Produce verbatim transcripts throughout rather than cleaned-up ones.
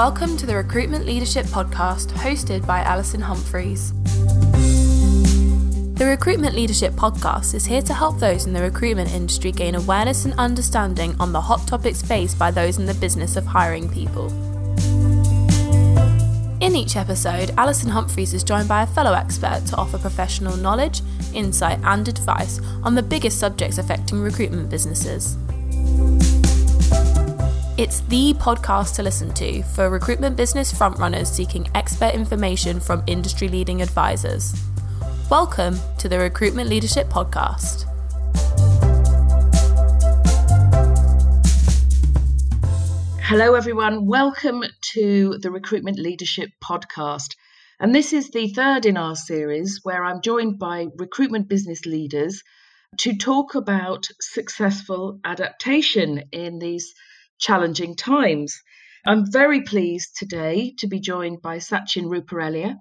Welcome to the Recruitment Leadership Podcast, hosted by Alison Humphreys. The Recruitment Leadership Podcast is here to help those in the recruitment industry gain awareness and understanding on the hot topics faced by those in the business of hiring people. In each episode, Alison Humphreys is joined by a fellow expert to offer professional knowledge, insight and advice on the biggest subjects affecting recruitment businesses. It's the podcast to listen to for recruitment business frontrunners seeking expert information from industry-leading advisors. Welcome to the Recruitment Leadership Podcast. Hello everyone, welcome to the Recruitment Leadership Podcast. And this is the third in our series where I'm joined by recruitment business leaders to talk about successful adaptation in these challenging times. I'm very pleased today to be joined by Sachin Ruparelia.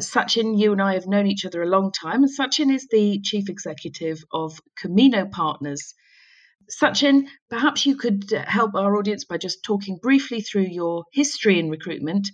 Sachin, you and I have known each other a long time, and Sachin is the Chief Executive of Camino Partners. Sachin, perhaps you could help our audience by just talking briefly through your history in recruitment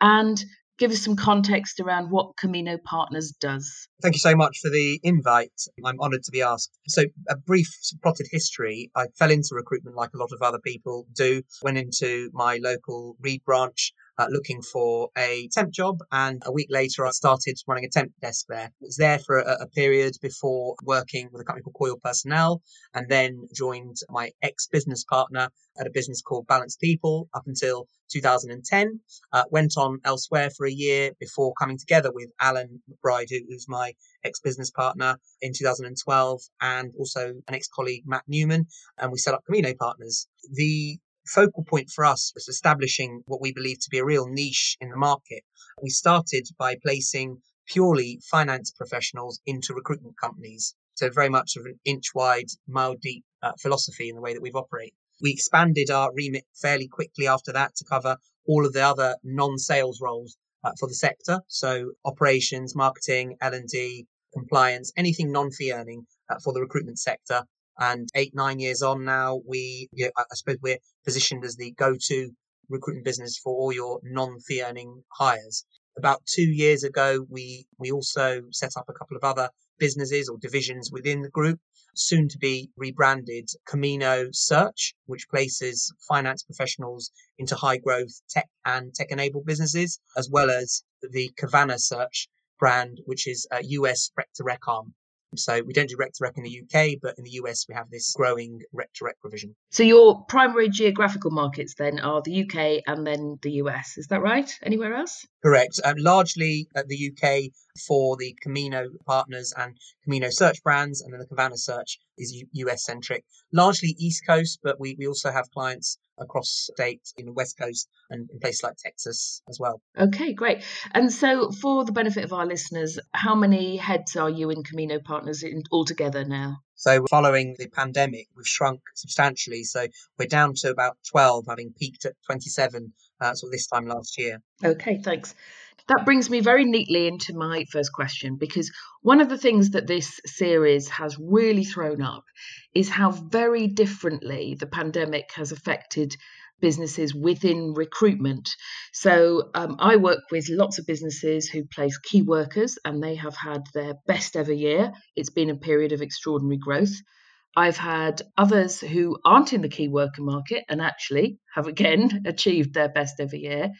and give us some context around what Camino Partners does. Thank you so much for the invite. I'm honoured to be asked. So a brief spotted history. I fell into recruitment like a lot of other people do. Went into my local Reed branch uh, looking for a temp job, and a week later I started running a temp desk there. I was there for a, a period before working with a company called Coil Personnel, and then joined my ex-business partner at a business called Balanced People up until two thousand ten, uh, went on elsewhere for a year before coming together with Alan McBride, who, who's my ex-business partner, in two thousand twelve, and also an ex-colleague, Matt Newman, and we set up Camino Partners. The focal point for us was establishing what we believe to be a real niche in the market. We started by placing purely finance professionals into recruitment companies, so very much of an inch-wide, mile-deep uh, philosophy in the way that we've operated. We expanded our remit fairly quickly after that to cover all of the other non-sales roles uh, for the sector. So operations, marketing, L and D, compliance, anything non-fee earning uh, for the recruitment sector. And eight, nine years on now, we, you know, I suppose we're positioned as the go-to recruitment business for all your non-fee earning hires. About two years ago, we, we also set up a couple of other businesses or divisions within the group, soon to be rebranded Camino Search, which places finance professionals into high growth tech and tech enabled businesses, as well as the Kavanagh Search brand, which is a U S rec to rec arm. So we don't do rec to rec in the U K, but in the U S we have this growing rec to rec provision. So your primary geographical markets then are the U K and then the U S, is that right? Anywhere else? Correct. Um, largely at the U K for the Camino Partners and Camino Search brands, and then the Kavanagh Search is U- US centric. Largely East Coast, but we, we also have clients across states in the West Coast and in places like Texas as well. Okay, great. And so for the benefit of our listeners, how many heads are you in Camino Partners in altogether now? So following the pandemic, we've shrunk substantially. So we're down to about twelve, having peaked at twenty-seven uh, sort of this time last year. Okay, thanks. That brings me very neatly into my first question, because one of the things that this series has really thrown up is how very differently the pandemic has affected businesses within recruitment. So um, I work with lots of businesses who place key workers, and they have had their best ever year. It's been a period of extraordinary growth. I've had others who aren't in the key worker market and actually have again achieved their best ever year.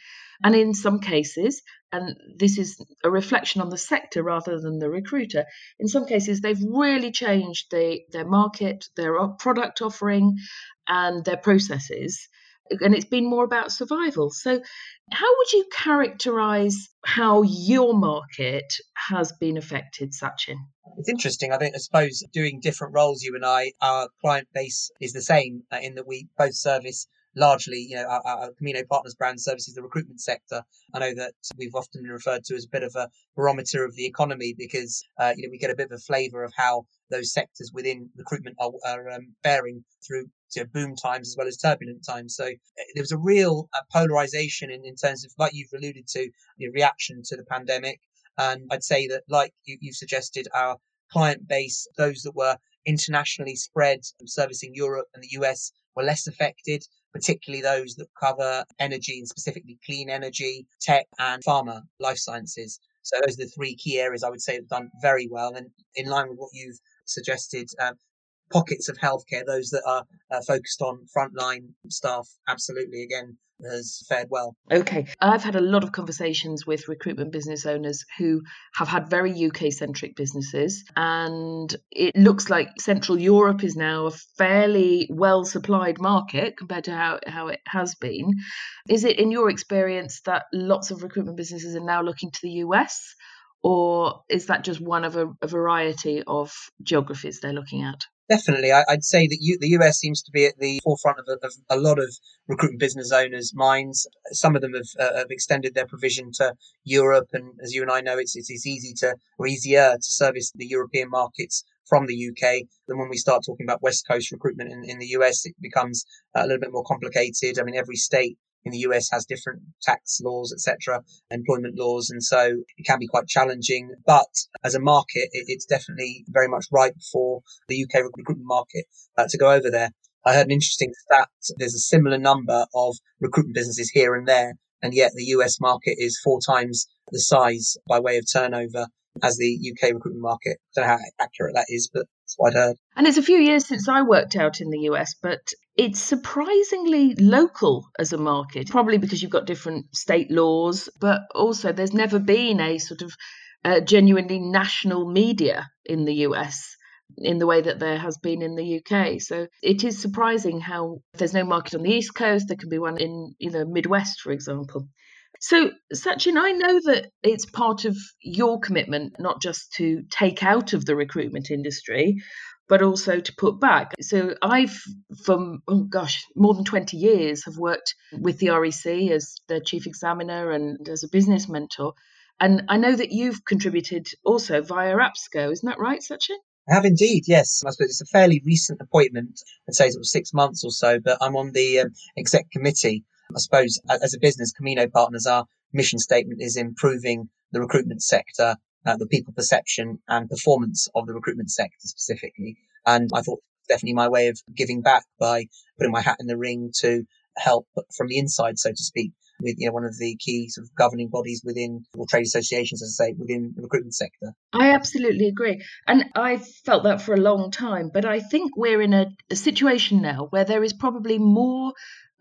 And in some cases, and this is a reflection on the sector rather than the recruiter, in some cases they've really changed the, their market, their product offering and their processes. And it's been more about survival. So how would you characterize how your market has been affected, Sachin? It's interesting. I think, I suppose, doing different roles, you and I, our client base is the same in that we both service largely, you know, our, our Camino Partners brand services the recruitment sector. I know that we've often been referred to as a bit of a barometer of the economy because, uh, you know, we get a bit of a flavour of how those sectors within recruitment are, are um, bearing through to boom times as well as turbulent times. So there was a real uh, polarisation in, in terms of, like you've alluded to, the reaction to the pandemic. And I'd say that, like you, you've suggested, our client base, those that were internationally spread, servicing Europe and the U S, were less affected, particularly those that cover energy and specifically clean energy, tech and pharma, life sciences. So those are the three key areas I would say have done very well. And in line with what you've suggested, um, pockets of healthcare, those that are uh, focused on frontline staff, absolutely, again, has fared well. Okay. I've had a lot of conversations with recruitment business owners who have had very U K-centric businesses, and it looks like Central Europe is now a fairly well-supplied market compared to how, how it has been. Is it, in your experience, that lots of recruitment businesses are now looking to the U S, or is that just one of a, a variety of geographies they're looking at? Definitely. I, I'd say that you, the U S seems to be at the forefront of a, of a lot of recruitment business owners' minds. Some of them have, uh, have extended their provision to Europe. And as you and I know, it's, it's, it's easy to, or easier to service the European markets from the U K. Then when we start talking about West Coast recruitment in, in the U S, it becomes a little bit more complicated. I mean, every state in the U S has different tax laws, et cetera, employment laws. And so it can be quite challenging. But as a market, it, it's definitely very much ripe for the U K recruitment market uh, to go over there. I heard an interesting stat. There's a similar number of recruitment businesses here and there. And yet the U S market is four times the size by way of turnover as the U K recruitment market. I don't know how accurate that is, but that's what I'd heard. And it's a few years since I worked out in the U S, but it's surprisingly local as a market, probably because you've got different state laws, but also there's never been a sort of uh, genuinely national media in the U S in the way that there has been in the U K. So it is surprising how there's no market on the East Coast. There can be one in, you know, Midwest, for example. So, Sachin, I know that it's part of your commitment not just to take out of the recruitment industry, but also to put back. So I've, for, oh gosh, more than twenty years, have worked with the R E C as their chief examiner and as a business mentor. And I know that you've contributed also via APSCO. Isn't that right, Sachin? I have indeed, yes. I suppose it's a fairly recent appointment. I'd say sort of six months or so, but I'm on the um, exec committee. I suppose as a business, Camino Partners, our mission statement is improving the recruitment sector, Uh, the people perception and performance of the recruitment sector specifically. And I thought definitely my way of giving back by putting my hat in the ring to help from the inside, so to speak, with, you know, one of the key sort of governing bodies within, or trade associations, as I say, within the recruitment sector. I absolutely agree. And I've felt that for a long time, but I think we're in a, a situation now where there is probably more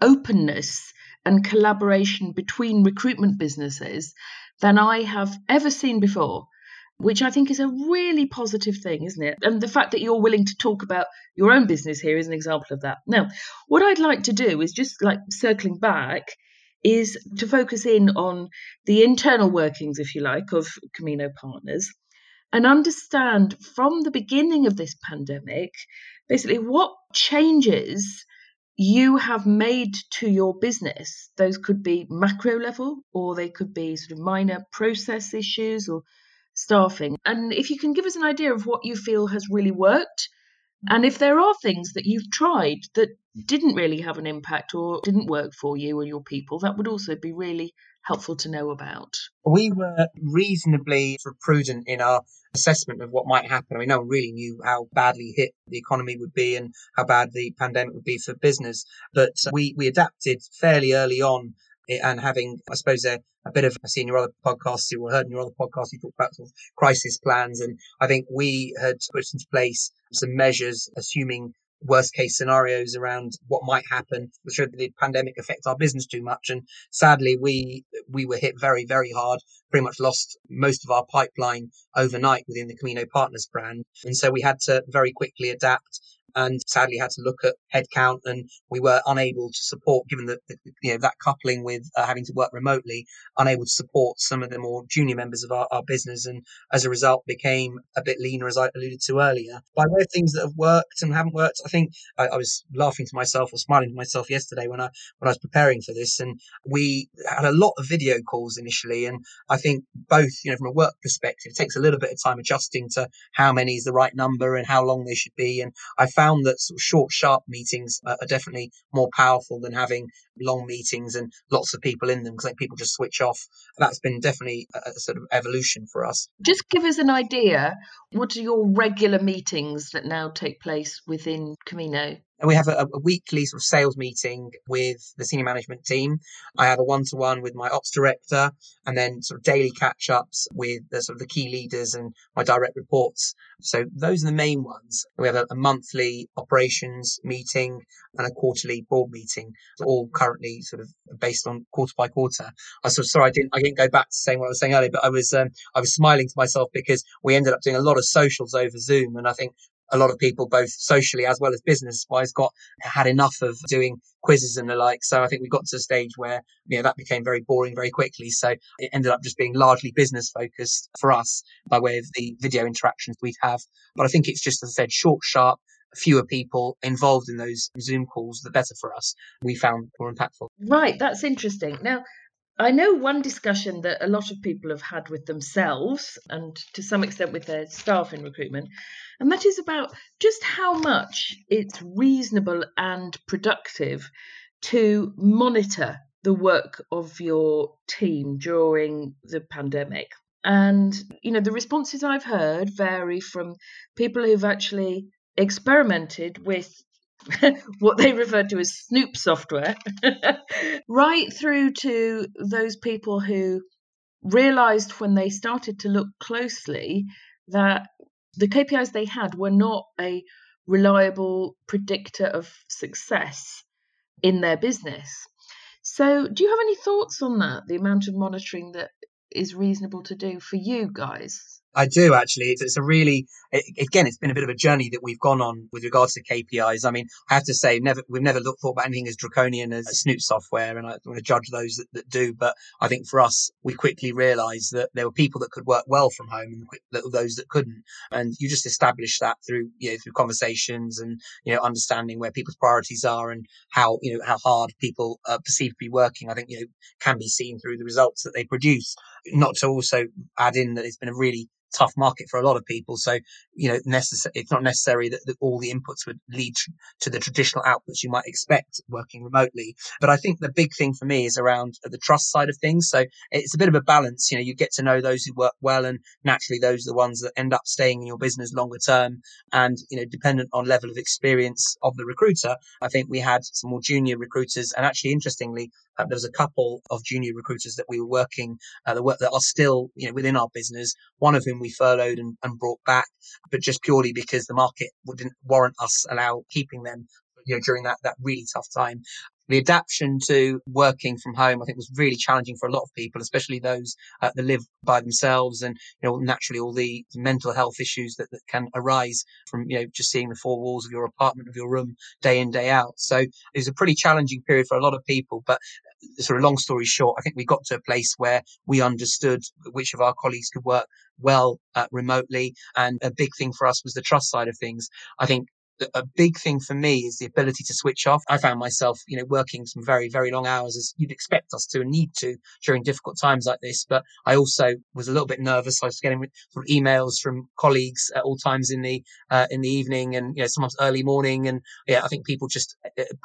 openness and collaboration between recruitment businesses than I have ever seen before, which I think is a really positive thing, isn't it? And the fact that you're willing to talk about your own business here is an example of that. Now, what I'd like to do is just like circling back is to focus in on the internal workings, if you like, of Camino Partners and understand from the beginning of this pandemic, basically what changes you have made to your business. Those could be macro level, or they could be sort of minor process issues or staffing. And if you can give us an idea of what you feel has really worked, and if there are things that you've tried that didn't really have an impact or didn't work for you or your people, that would also be really helpful to know about. We were reasonably prudent in our assessment of what might happen. I mean, no one really knew how badly hit the economy would be and how bad the pandemic would be for business. But we, we adapted fairly early on, and having, I suppose, a, a bit of, I've seen your other podcasts, you heard in your other podcasts, you talked about sort of crisis plans. And I think we had put into place some measures, assuming worst case scenarios around what might happen. Should the pandemic affect our business too much? And sadly, we we were hit very, very hard, pretty much lost most of our pipeline overnight within the Camino Partners brand. And so we had to very quickly adapt and sadly had to look at headcount, and we were unable to support, given the, the you know, that coupling with uh, having to work remotely, unable to support some of the more junior members of our, our business, and as a result became a bit leaner, as I alluded to earlier. By way of things that have worked and haven't worked, I think I, I was laughing to myself or smiling to myself yesterday when I when I was preparing for this, and we had a lot of video calls initially, and I think both, you know, from a work perspective, it takes a little bit of time adjusting to how many is the right number and how long they should be, and I found found that sort of short, sharp meetings are definitely more powerful than having long meetings and lots of people in them, because I think people just switch off. That's been definitely a, a sort of evolution for us. Just give us an idea. What are your regular meetings that now take place within Camino? And we have a, a weekly sort of sales meeting with the senior management team. I have a one-to-one with my ops director, and then sort of daily catch-ups with the sort of the key leaders and my direct reports. So those are the main ones. We have a, a monthly operations meeting and a quarterly board meeting, all currently sort of based on quarter by quarter. I sort of, sorry, I didn't, I didn't go back to saying what I was saying earlier, but I was, um, I was smiling to myself because we ended up doing a lot of socials over Zoom, and I think a lot of people, both socially as well as business-wise, got had enough of doing quizzes and the like. So I think we got to a stage where, you know, that became very boring very quickly. So it ended up just being largely business-focused for us by way of the video interactions we'd have. But I think it's just, as I said, short, sharp, fewer people involved in those Zoom calls, the better for us. We found more impactful. Right, that's interesting. Now, I know one discussion that a lot of people have had with themselves and to some extent with their staff in recruitment, and that is about just how much it's reasonable and productive to monitor the work of your team during the pandemic. And, you know, the responses I've heard vary from people who've actually experimented with what they refer to as Snoop software, right through to those people who realised when they started to look closely that the K P Is they had were not a reliable predictor of success in their business. So do you have any thoughts on that, the amount of monitoring that is reasonable to do for you guys? I do, actually. It's, it's a really, it, again, it's been a bit of a journey that we've gone on with regards to K P Is. I mean, I have to say, never we've never looked, thought about anything as draconian as Snoop software, and I don't want to judge those that, that do. But I think for us, we quickly realised that there were people that could work well from home and those that couldn't. And you just establish that through, you know, through conversations and, you know, understanding where people's priorities are and how, you know, how hard people are perceived to be working, I think, you know, can be seen through the results that they produce. Not to also add in that it's been a really tough market for a lot of people. So, you know, necess- it's not necessary that, that all the inputs would lead tr- to the traditional outputs you might expect working remotely. But I think the big thing for me is around the trust side of things. So it's a bit of a balance. You know, you get to know those who work well, and naturally those are the ones that end up staying in your business longer term. And, you know, dependent on level of experience of the recruiter, I think we had some more junior recruiters. And actually, interestingly, Uh, there was a couple of junior recruiters that we were working, uh, the work that are still, you know, within our business, one of whom we furloughed and, and brought back, but just purely because the market wouldn't warrant us allow keeping them, you know, during that, that really tough time. The adaptation to working from home, I think, was really challenging for a lot of people, especially those uh, that live by themselves, and, you know, naturally all the mental health issues that, that can arise from, you know, just seeing the four walls of your apartment, of your room, day in, day out. So it was a pretty challenging period for a lot of people. But sort of long story short, I think we got to a place where we understood which of our colleagues could work well uh, remotely. And a big thing for us was the trust side of things. I think a big thing for me is the ability to switch off. I found myself, you know, working some very, very long hours, as you'd expect us to and need to during difficult times like this. But I also was a little bit nervous. I was getting sort of emails from colleagues at all times in the uh, in the evening and, you know, sometimes early morning. And yeah, I think people just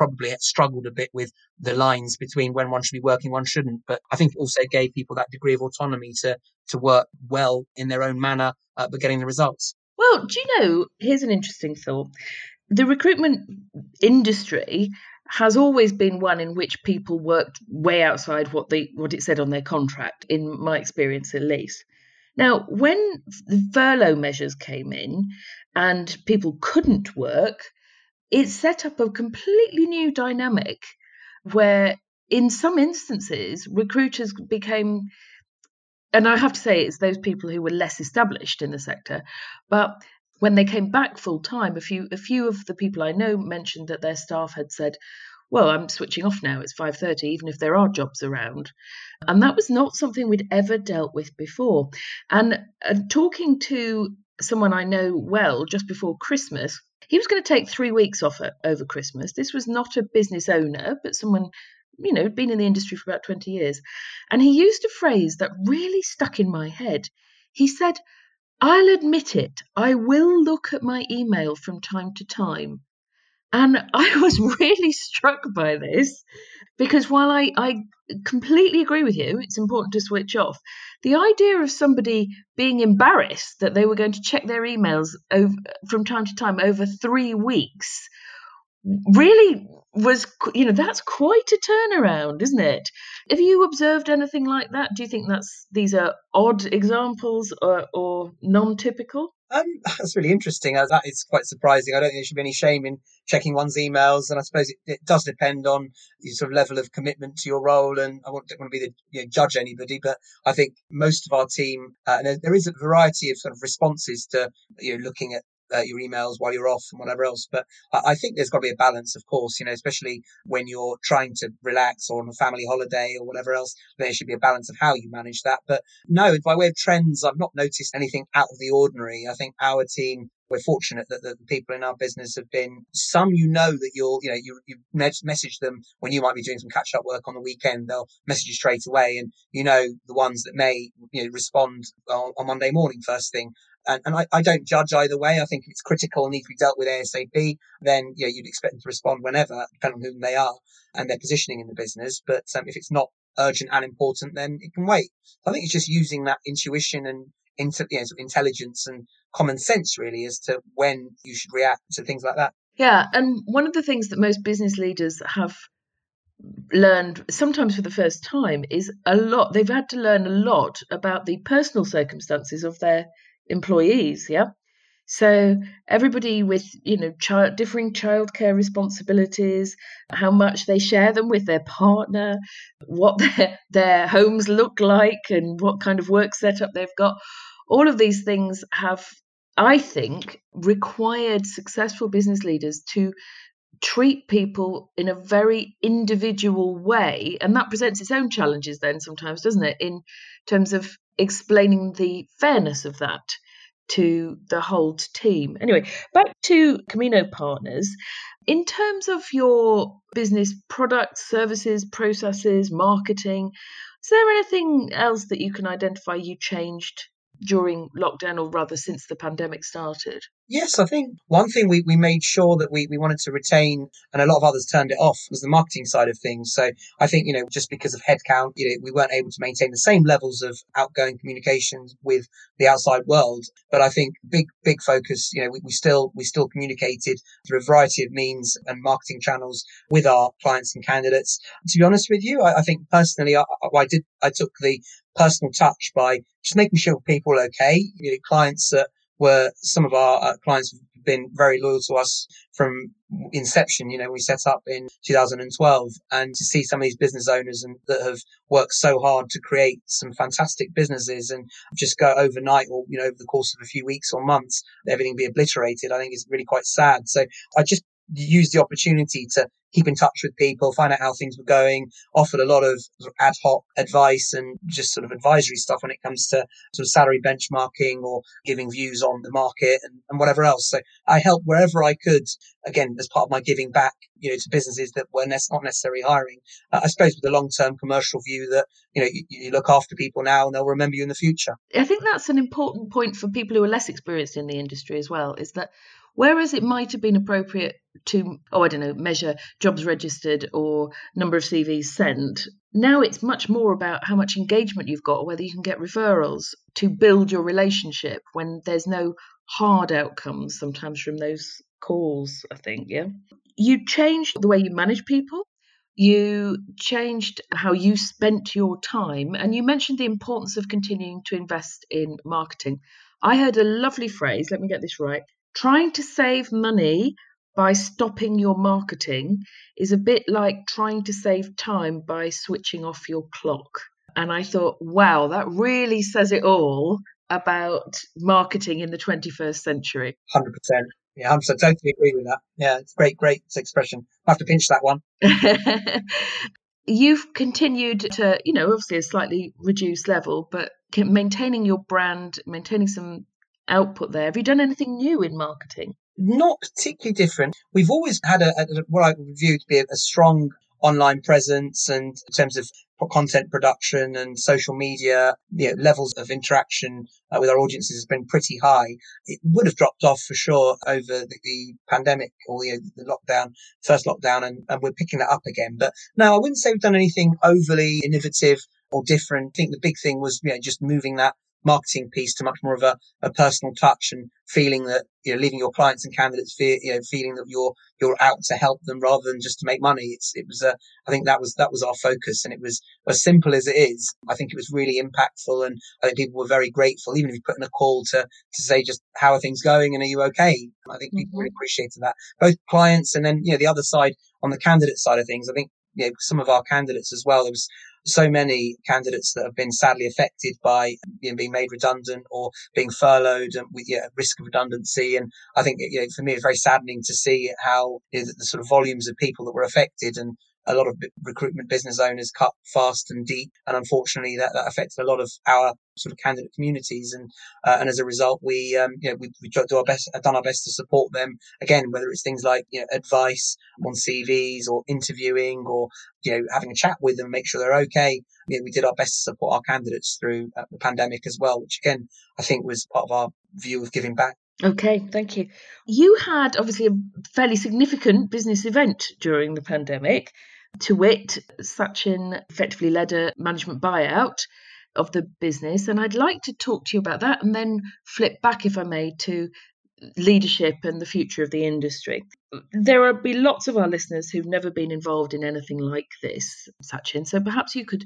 probably had struggled a bit with the lines between when one should be working, one shouldn't. But I think it also gave people that degree of autonomy to to work well in their own manner, uh, but getting the results. Well, do you know, here's an interesting thought. The recruitment industry has always been one in which people worked way outside what they what it said on their contract, in my experience at least. Now, when the furlough measures came in and people couldn't work, it set up a completely new dynamic where, in some instances, recruiters became... And I have to say, it's those people who were less established in the sector. But when they came back full time, a few a few of the people I know mentioned that their staff had said, well, I'm switching off now. It's five thirty, even if there are jobs around. And that was not something we'd ever dealt with before. And uh, talking to someone I know well just before Christmas, he was going to take three weeks off over Christmas. This was not a business owner, but someone, you know, been in the industry for about twenty years. And he used a phrase that really stuck in my head. He said, "I'll admit it, I will look at my email from time to time, And I was really struck by this because while I, I completely agree with you, it's important to switch off. The idea of somebody being embarrassed that they were going to check their emails over, from time to time over three weeks really was, you know, that's quite a turnaround, isn't it? Have you observed anything like that? Do you think that's these are odd examples or, or non-typical? Um, that's really interesting. That is quite surprising. I don't think there should be any shame in checking one's emails. And I suppose it, it does depend on the sort of level of commitment to your role. And I don't want to be the you know, judge anybody, but I think most of our team, uh, and there, there is a variety of sort of responses to you know, looking at Uh, your emails while you're off and whatever else. But I, I think there's got to be a balance, of course, you know, especially when you're trying to relax or on a family holiday or whatever else, there should be a balance of how you manage that. But no, by way of trends, I've not noticed anything out of the ordinary. I think our team, we're fortunate that the people in our business have been some, you know, that you'll, you know, you, you message them when you might be doing some catch up work on the weekend. They'll message you straight away. And, you know, the ones that may, you know, respond on, on Monday morning, first thing. And, and I, I don't judge either way. I think if it's critical and needs to be dealt with ASAP, then you know, you'd expect them to respond whenever, depending on whom they are and their positioning in the business. But um, if it's not urgent and important, then it can wait. I think it's just using that intuition and inter, you know, sort of intelligence and common sense, really, as to when you should react to things like that. Yeah. And one of the things that most business leaders have learned, sometimes for the first time, is a lot. They've had to learn a lot about the personal circumstances of their employees. Yeah. So everybody with, you know, child, differing childcare responsibilities, how much they share them with their partner, what their, their homes look like and what kind of work setup they've got. All of these things have, I think, required successful business leaders to treat people in a very individual way. And that presents its own challenges then sometimes, doesn't it, in terms of explaining the fairness of that to the whole team. Anyway, back to Camino Partners. In terms of your business products, services, processes, marketing, is there anything else that you can identify you changed during lockdown, or rather since the pandemic started? Yes, I think one thing we, we made sure that we, we wanted to retain, and a lot of others turned it off, was the marketing side of things. So I think, you know, just because of headcount, you know, we weren't able to maintain the same levels of outgoing communications with the outside world. But I think big, big focus, you know, we, we still we still communicated through a variety of means and marketing channels with our clients and candidates. To be honest with you, I, I think personally, I, I did, I took the personal touch by just making sure people are okay. You know, clients that were, some of our uh, clients have been very loyal to us from inception. You know, we set up in two thousand twelve, and to see some of these business owners and that have worked so hard to create some fantastic businesses and just go overnight, or, you know, over the course of a few weeks or months, everything be obliterated, I think is really quite sad. So I just use the opportunity to keep in touch with people, find out how things were going, offered a lot of ad hoc advice and just sort of advisory stuff when it comes to sort of salary benchmarking or giving views on the market and, and whatever else. So I helped wherever I could, again, as part of my giving back, you know, to businesses that were ne- not necessarily hiring. Uh, I suppose with the long-term commercial view that, you know, you, you look after people now and they'll remember you in the future. I think that's an important point for people who are less experienced in the industry as well, is that whereas it might have been appropriate to, oh, I don't know, measure jobs registered or number of C Vs sent, now it's much more about how much engagement you've got, or whether you can get referrals to build your relationship when there's no hard outcomes sometimes from those calls, I think, yeah? You changed the way you manage people. You changed how you spent your time. And you mentioned the importance of continuing to invest in marketing. I heard a lovely phrase, let me get this right, trying to save money by stopping your marketing is a bit like trying to save time by switching off your clock. And I thought, wow, that really says it all about marketing in the twenty-first century. one hundred percent. Yeah, I'm so totally agree with that. Yeah, it's a great, great expression. I have to pinch that one. You've continued to, you know, obviously a slightly reduced level, but maintaining your brand, maintaining some output there. Have you done anything new in marketing? Not particularly different. We've always had a, a what I would view to be a, a strong online presence and in terms of content production and social media, you know, levels of interaction uh, with our audiences has been pretty high. It would have dropped off for sure over the, the pandemic or you know, the lockdown, first lockdown, and, and we're picking that up again. But no, I wouldn't say we've done anything overly innovative or different. I think the big thing was you know, just moving that marketing piece to much more of a, a personal touch and feeling that, you know, leaving your clients and candidates, fe- you know, feeling that you're, you're out to help them rather than just to make money. It's, it was a, I think that was, that was our focus, and it was as simple as it is. I think it was really impactful, and I think people were very grateful, even if you put in a call to, to say just how are things going and are you okay? I think people mm-hmm. really appreciated that, both clients and then, you know, the other side on the candidate side of things. I think, you know, some of our candidates as well, there was, so many candidates that have been sadly affected by you know, being made redundant or being furloughed and with you know, risk of redundancy. And I think you know, for me, it's very saddening to see how you know, the, the sort of volumes of people that were affected, and a lot of recruitment business owners cut fast and deep. And unfortunately, that, that affected a lot of our sort of candidate communities. And uh, and as a result, we um, you know we, we do our best, done our best to support them. Again, whether it's things like you know advice on C Vs or interviewing or you know having a chat with them, make sure they're okay. You know, we did our best to support our candidates through uh, the pandemic as well, which again I think was part of our view of giving back. Okay, thank you. You had obviously a fairly significant business event during the pandemic. To wit, Sachin effectively led a management buyout of the business. And I'd like to talk to you about that and then flip back, if I may, to leadership and the future of the industry. There will be lots of our listeners who've never been involved in anything like this, Sachin. So perhaps you could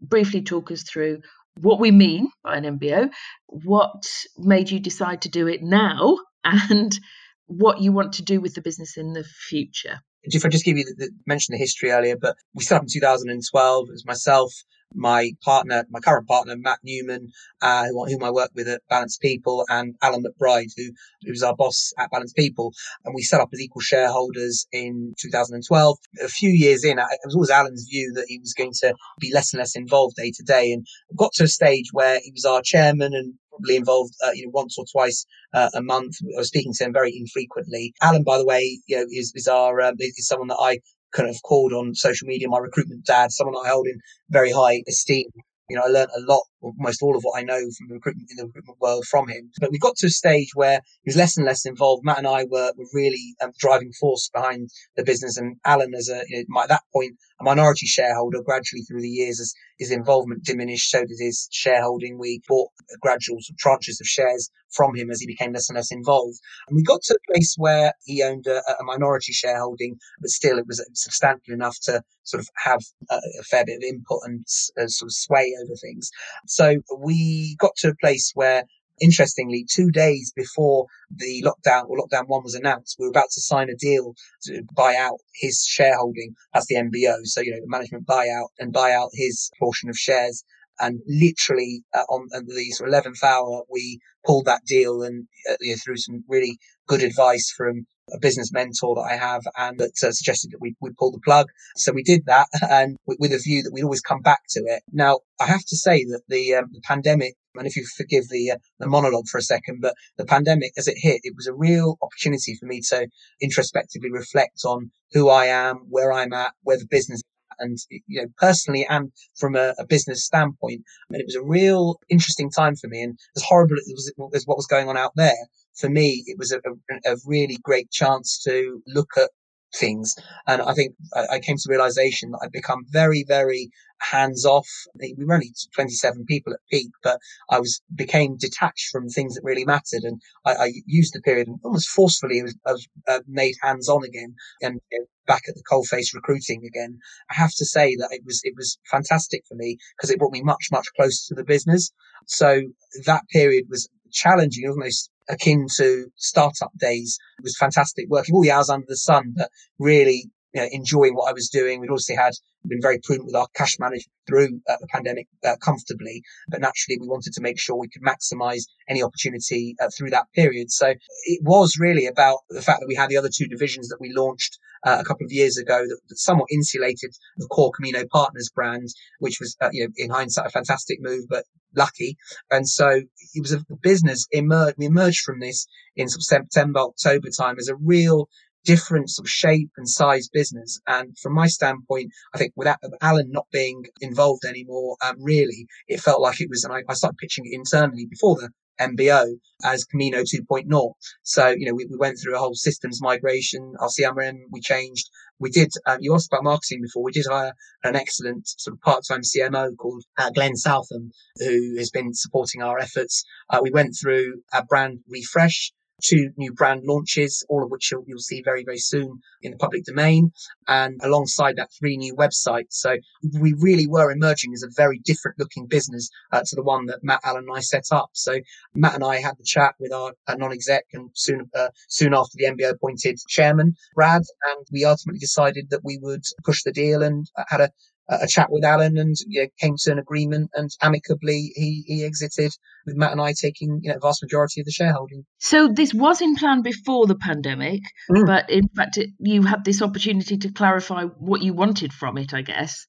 briefly talk us through what we mean by an M B O, what made you decide to do it now, and what you want to do with the business in the future. If I just give you the, the mention the history earlier, but we set up in two thousand twelve. It was myself, my partner, my current partner, Matt Newman, uh, whom I work with at Balanced People, and Alan McBride, who was our boss at Balanced People. And we set up as equal shareholders in two thousand twelve. A few years in, it was always Alan's view that he was going to be less and less involved day to day, and got to a stage where he was our chairman and probably involved uh, you know, once or twice uh, a month. I was speaking to him very infrequently. Alan, by the way, you know, is, is our um, is someone that I kind of called on social media my recruitment dad, someone that I hold in very high esteem. You know, I learned a lot, almost all of what I know from the recruitment in the recruitment world from him. But we got to a stage where he was less and less involved. Matt and I were, were really um, driving force behind the business, and Alan, as a you know, at that point a minority shareholder, gradually through the years as his involvement diminished, so did his shareholding. We bought gradual tranches of shares from him as he became less and less involved. And we got to a place where he owned a, a minority shareholding, but still it was substantial enough to sort of have a, a fair bit of input and uh, sort of sway over things. So we got to a place where, interestingly, two days before the lockdown or lockdown one was announced, we were about to sign a deal to buy out his shareholding as the M B O. So, you know, the management buyout and buy out his portion of shares. And literally uh, on, on the sort of eleventh hour, we pulled that deal, and uh, you know, through some really good advice from a business mentor that I have, and that uh, suggested that we, we pull the plug. So we did that, and w- with a view that we'd always come back to it. Now, I have to say that the, um, the pandemic, and if you forgive the, uh, the monologue for a second, but the pandemic, as it hit, it was a real opportunity for me to introspectively reflect on who I am, where I'm at, where the business is. And, you know, personally and from a, a business standpoint, I mean, it was a real interesting time for me. And as horrible as what was going on out there, for me, it was a, a, a really great chance to look at things. And I think I came to the realization that I'd become very, very hands off. We were only twenty-seven people at peak, but I was became detached from things that really mattered. And I, I used the period and almost forcefully was, I was uh, made hands on again, and you know, back at the coalface recruiting again. I have to say that it was it was fantastic for me, because it brought me much, much closer to the business. So that period was challenging, almost akin to startup days. It was fantastic working all the hours under the sun, but really you know, enjoying what I was doing. We'd obviously had been very prudent with our cash management through uh, the pandemic uh, comfortably, but naturally we wanted to make sure we could maximize any opportunity uh, through that period. So it was really about the fact that we had the other two divisions that we launched uh, a couple of years ago that, that somewhat insulated the core Camino Partners brand, which was, uh, you know, in hindsight, a fantastic move, but lucky. And so it was a the business emerged, we emerged from this in sort of September, October time as a real different sort of shape and size business. And from my standpoint, I think without Alan not being involved anymore, um, really, it felt like it was, and I, I started pitching it internally before the M B O as Camino two point oh. So, you know, we, we went through a whole systems migration, our C R M, we changed. We did, um, you asked about marketing before, we did hire an excellent sort of part-time C M O called uh, Glenn Southam, who has been supporting our efforts. Uh, we went through a brand refresh, two new brand launches, all of which you'll, you'll see very, very soon in the public domain. And alongside that, three new websites. So we really were emerging as a very different looking business uh, to the one that Matt, Alan and I set up. So Matt and I had the chat with our uh, non-exec and soon uh, soon after the M B O appointed chairman, Brad. And we ultimately decided that we would push the deal and uh, had a a chat with Alan and you know, came to an agreement, and amicably he, he exited with Matt and I taking, you know, vast majority of the shareholding. So this was in plan before the pandemic, mm. but in fact it, you had this opportunity to clarify what you wanted from it, I guess.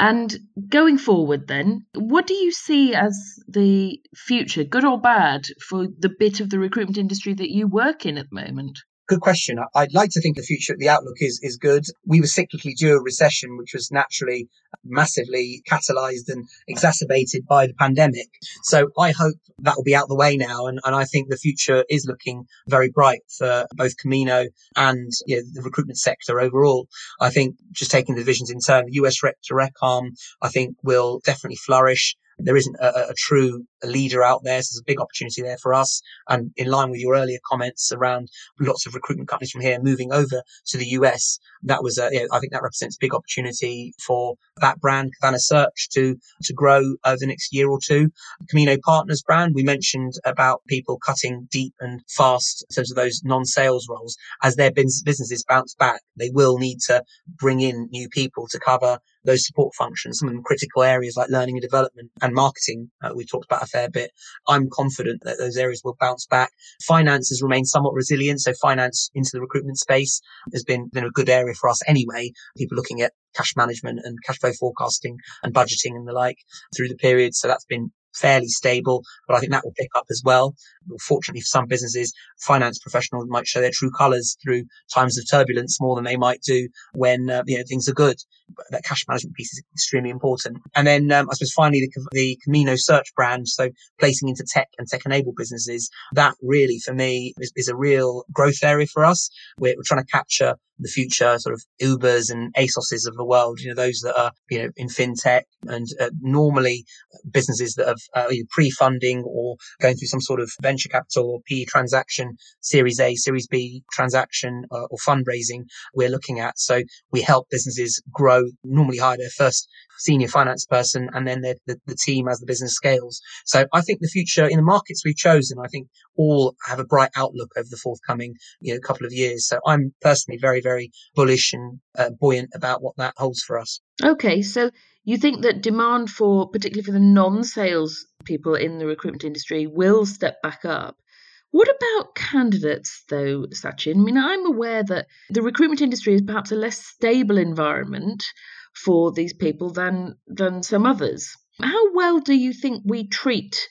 And going forward then, what do you see as the future, good or bad, for the bit of the recruitment industry that you work in at the moment? Good question. I'd like to think the future, the outlook is is good. We were cyclically due a recession, which was naturally massively catalyzed and exacerbated by the pandemic. So I hope that will be out of the way now. And, and I think the future is looking very bright for both Camino and you know, the recruitment sector overall. I think just taking the divisions in turn, the U S rec to rec arm, I think will definitely flourish. There isn't a, a true leader out there, so there's a big opportunity there for us. And in line with your earlier comments around lots of recruitment companies from here moving over to the U S, that was, a, you know, I think that represents a big opportunity for that brand, Kavanagh Search, to to grow over the next year or two. Camino Partners brand, we mentioned about people cutting deep and fast in terms of those non-sales roles. As their businesses bounce back, they will need to bring in new people to cover those support functions, some of them critical areas like learning and development and marketing. Uh, we talked about a fair bit. I'm confident that those areas will bounce back. Finances remain somewhat resilient. So finance into the recruitment space has been, been a good area for us anyway. People looking at cash management and cash flow forecasting and budgeting and the like through the period. So that's been fairly stable, but I think that will pick up as well. Fortunately for some businesses, finance professionals might show their true colours through times of turbulence more than they might do when uh, you know things are good. But that cash management piece is extremely important. And then um, I suppose finally the, the Camino Search brand, so placing into tech and tech-enabled businesses, that really for me is, is a real growth area for us. We're, we're trying to capture the future sort of Ubers and ASOSes of the world, you know, those that are, you know, in fintech and uh, normally businesses that have uh, either pre-funding or going through some sort of venture capital or P E transaction, Series A, Series B transaction uh, or fundraising we're looking at. So we help businesses grow, normally hire their first senior finance person and then the, the, the team as the business scales. So I think the future in the markets we've chosen, I think all have a bright outlook over the forthcoming, you know, couple of years. So I'm personally very, very bullish and uh, buoyant about what that holds for us. Okay, so you think that demand for, particularly for the non-sales people in the recruitment industry, will step back up. What about candidates, though, Sachin? I mean, I'm aware that the recruitment industry is perhaps a less stable environment for these people than than some others. How well do you think we treat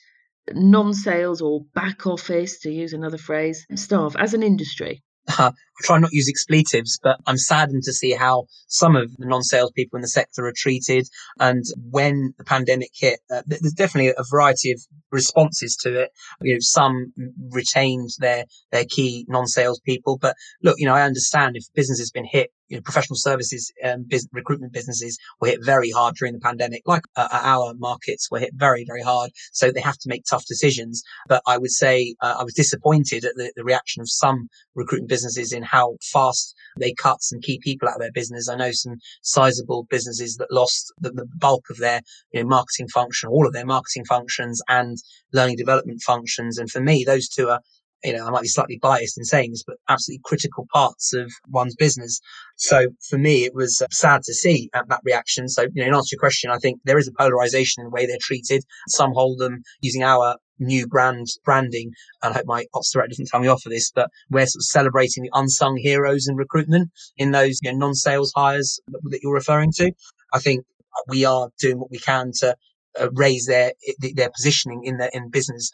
non-sales or back office, to use another phrase, staff as an industry? Uh, I try not to use expletives, but I'm saddened to see how some of the non-sales people in the sector are treated. And when the pandemic hit, uh, there's definitely a variety of responses to it. You know, some retained their, their key non-sales people. But look, you know, I understand if business has been hit, you know, professional services, um, business, recruitment businesses were hit very hard during the pandemic, like uh, our markets were hit very, very hard. So they have to make tough decisions. But I would say uh, I was disappointed at the, the reaction of some recruitment businesses in how fast they cut some key people out of their business. I know some sizable businesses that lost the, the bulk of their you know, marketing function, all of their marketing functions and learning development functions. And for me, those two are, you know, I might be slightly biased in saying this, but absolutely critical parts of one's business. So for me, it was sad to see that reaction. So, you know, in answer to your question, I think there is a polarization in the way they're treated. Some hold them using our new brand branding, and I hope my ops director doesn't tell me off of this, but we're sort of celebrating the unsung heroes in recruitment in those you know, non-sales hires that you're referring to. I think we are doing what we can to uh, raise their their positioning in their in business.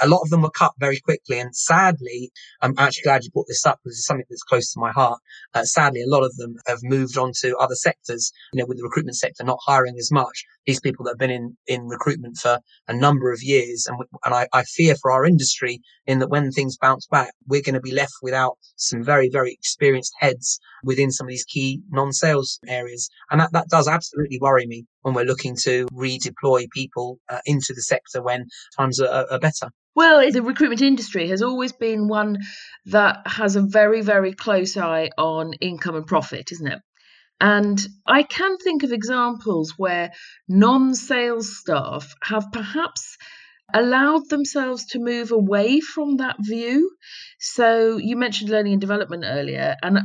A lot of them were cut very quickly, and sadly, I'm actually glad you brought this up because it's something that's close to my heart. Uh, sadly, a lot of them have moved on to other sectors. You know, with the recruitment sector not hiring as much, these people that have been in in recruitment for a number of years, and and I, I fear for our industry in that when things bounce back, we're going to be left without some very very experienced heads within some of these key non-sales areas, and that that does absolutely worry me when we're looking to redeploy people uh, into the sector when times are, are better. Well, the recruitment industry has always been one that has a very, very close eye on income and profit, isn't it? And I can think of examples where non-sales staff have perhaps allowed themselves to move away from that view. So you mentioned learning and development earlier, and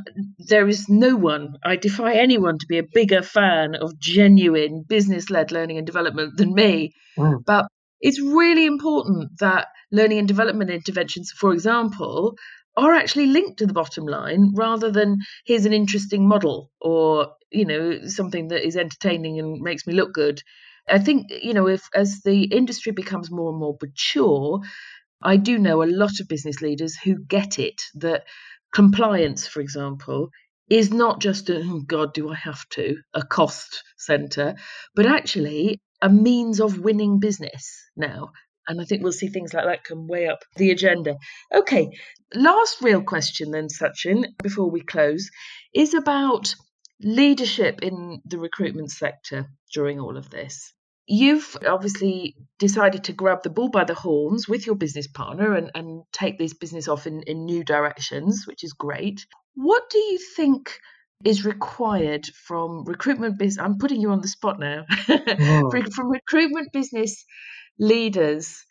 there is no one, I defy anyone to be a bigger fan of genuine business-led learning and development than me. Mm. But it's really important that learning and development interventions, for example, are actually linked to the bottom line rather than here's an interesting model or, you know, something that is entertaining and makes me look good. I think, you know, if as the industry becomes more and more mature, I do know a lot of business leaders who get it, that compliance, for example, is not just, a, oh God, do I have to, a cost centre, but actually a means of winning business now. And I think we'll see things like that come way up the agenda. Okay, last real question then, Sachin, before we close, is about leadership in the recruitment sector during all of this. You've obviously decided to grab the bull by the horns with your business partner and, and take this business off in, in new directions, which is great. What do you think is required from recruitment business? I'm putting you on the spot now. Oh. From recruitment business leaders,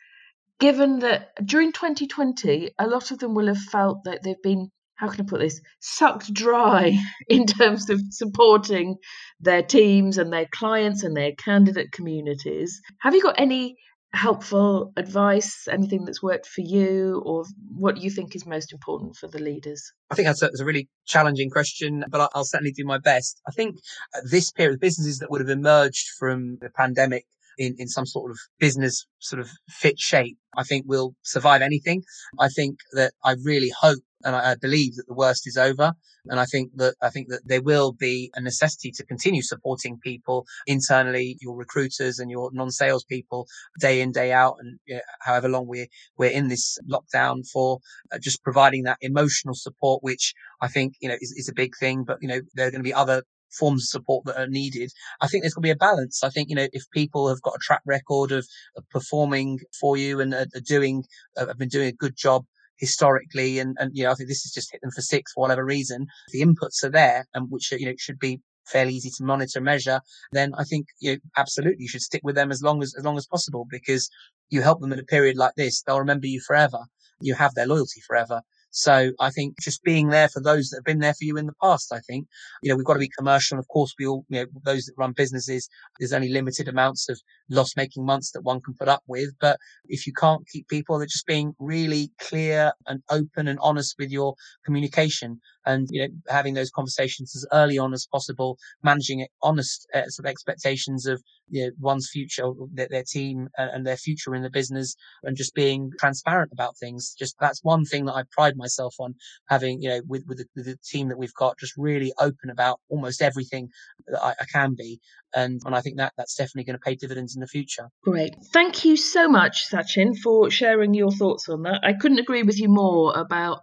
given that during twenty twenty, a lot of them will have felt that they've been, how can I put this, sucked dry in terms of supporting their teams and their clients and their candidate communities. Have you got any helpful advice, anything that's worked for you, or what you think is most important for the leaders? I think that's a, that's a really challenging question, but I'll certainly do my best. I think this period, businesses that would have emerged from the pandemic In, in some sort of business sort of fit shape, I think will survive anything. I think that I really hope and I, I believe that the worst is over. And I think that, I think that there will be a necessity to continue supporting people internally, your recruiters and your non-sales people day in, day out. And you know, however long we're, we're in this lockdown for, uh, just providing that emotional support, which I think, you know, is, is a big thing, but you know, there are going to be other forms of support that are needed. I think there's going to be a balance. I think, you know, if people have got a track record of, of performing for you and are, are doing, uh, have been doing a good job historically, and, and, you know, I think this has just hit them for six for whatever reason, the inputs are there and which, you know, should be fairly easy to monitor and measure, then I think, you know, absolutely you should stick with them as long as, as long as possible, because you help them in a period like this, they'll remember you forever. You have their loyalty forever. So I think just being there for those that have been there for you in the past, I think, you know, we've got to be commercial. Of course, we all, you know, those that run businesses, there's only limited amounts of loss making months that one can put up with. But if you can't keep people, they're just being really clear and open and honest with your communication. And, you know, having those conversations as early on as possible, managing it honest uh, sort of expectations of, you know, one's future, their, their team and, and their future in the business, and just being transparent about things. Just that's one thing that I pride myself on having, you know, with, with, the, with the team that we've got, just really open about almost everything that I, I can be. And, and I think that that's definitely going to pay dividends in the future. Great. Thank you so much, Sachin, for sharing your thoughts on that. I couldn't agree with you more about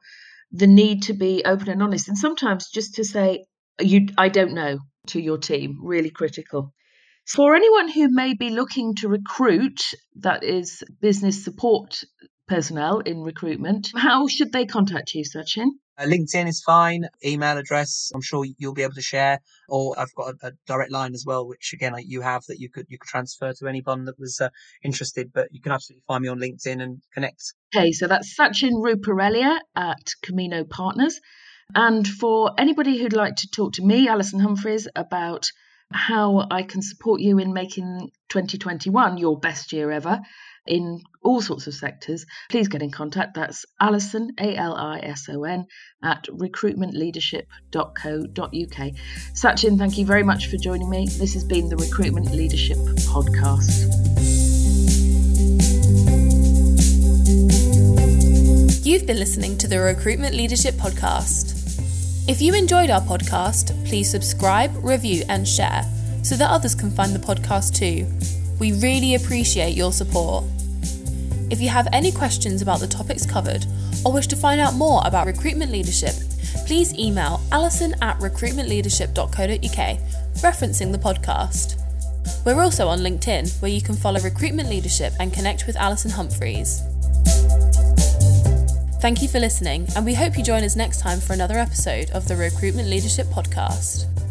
the need to be open and honest, and sometimes just to say, "You, I don't know," to your team, really critical. For anyone who may be looking to recruit, that is business support personnel in recruitment, how should they contact you, Sachin? Uh, LinkedIn is fine, email address, I'm sure you'll be able to share, or I've got a, a direct line as well, which again, you have that you could you could transfer to anyone that was uh, interested, but you can absolutely find me on LinkedIn and connect. Okay, so that's Sachin Ruparelia at Camino Partners. And for anybody who'd like to talk to me, Alison Humphreys, about how I can support you in making twenty twenty-one your best year ever, in all sorts of sectors, please get in contact. That's Alison, A L I S O N, at recruitment leadership dot co dot U K. Sachin, thank you very much for joining me. This has been the Recruitment Leadership Podcast. You've been listening to the Recruitment Leadership Podcast. If you enjoyed our podcast, please subscribe, review and share so that others can find the podcast too. We really appreciate your support. If you have any questions about the topics covered or wish to find out more about recruitment leadership, please email Alison at recruitment leadership dot co dot uk, referencing the podcast. We're also on LinkedIn, where you can follow Recruitment Leadership and connect with Alison Humphreys. Thank you for listening, and we hope you join us next time for another episode of the Recruitment Leadership Podcast.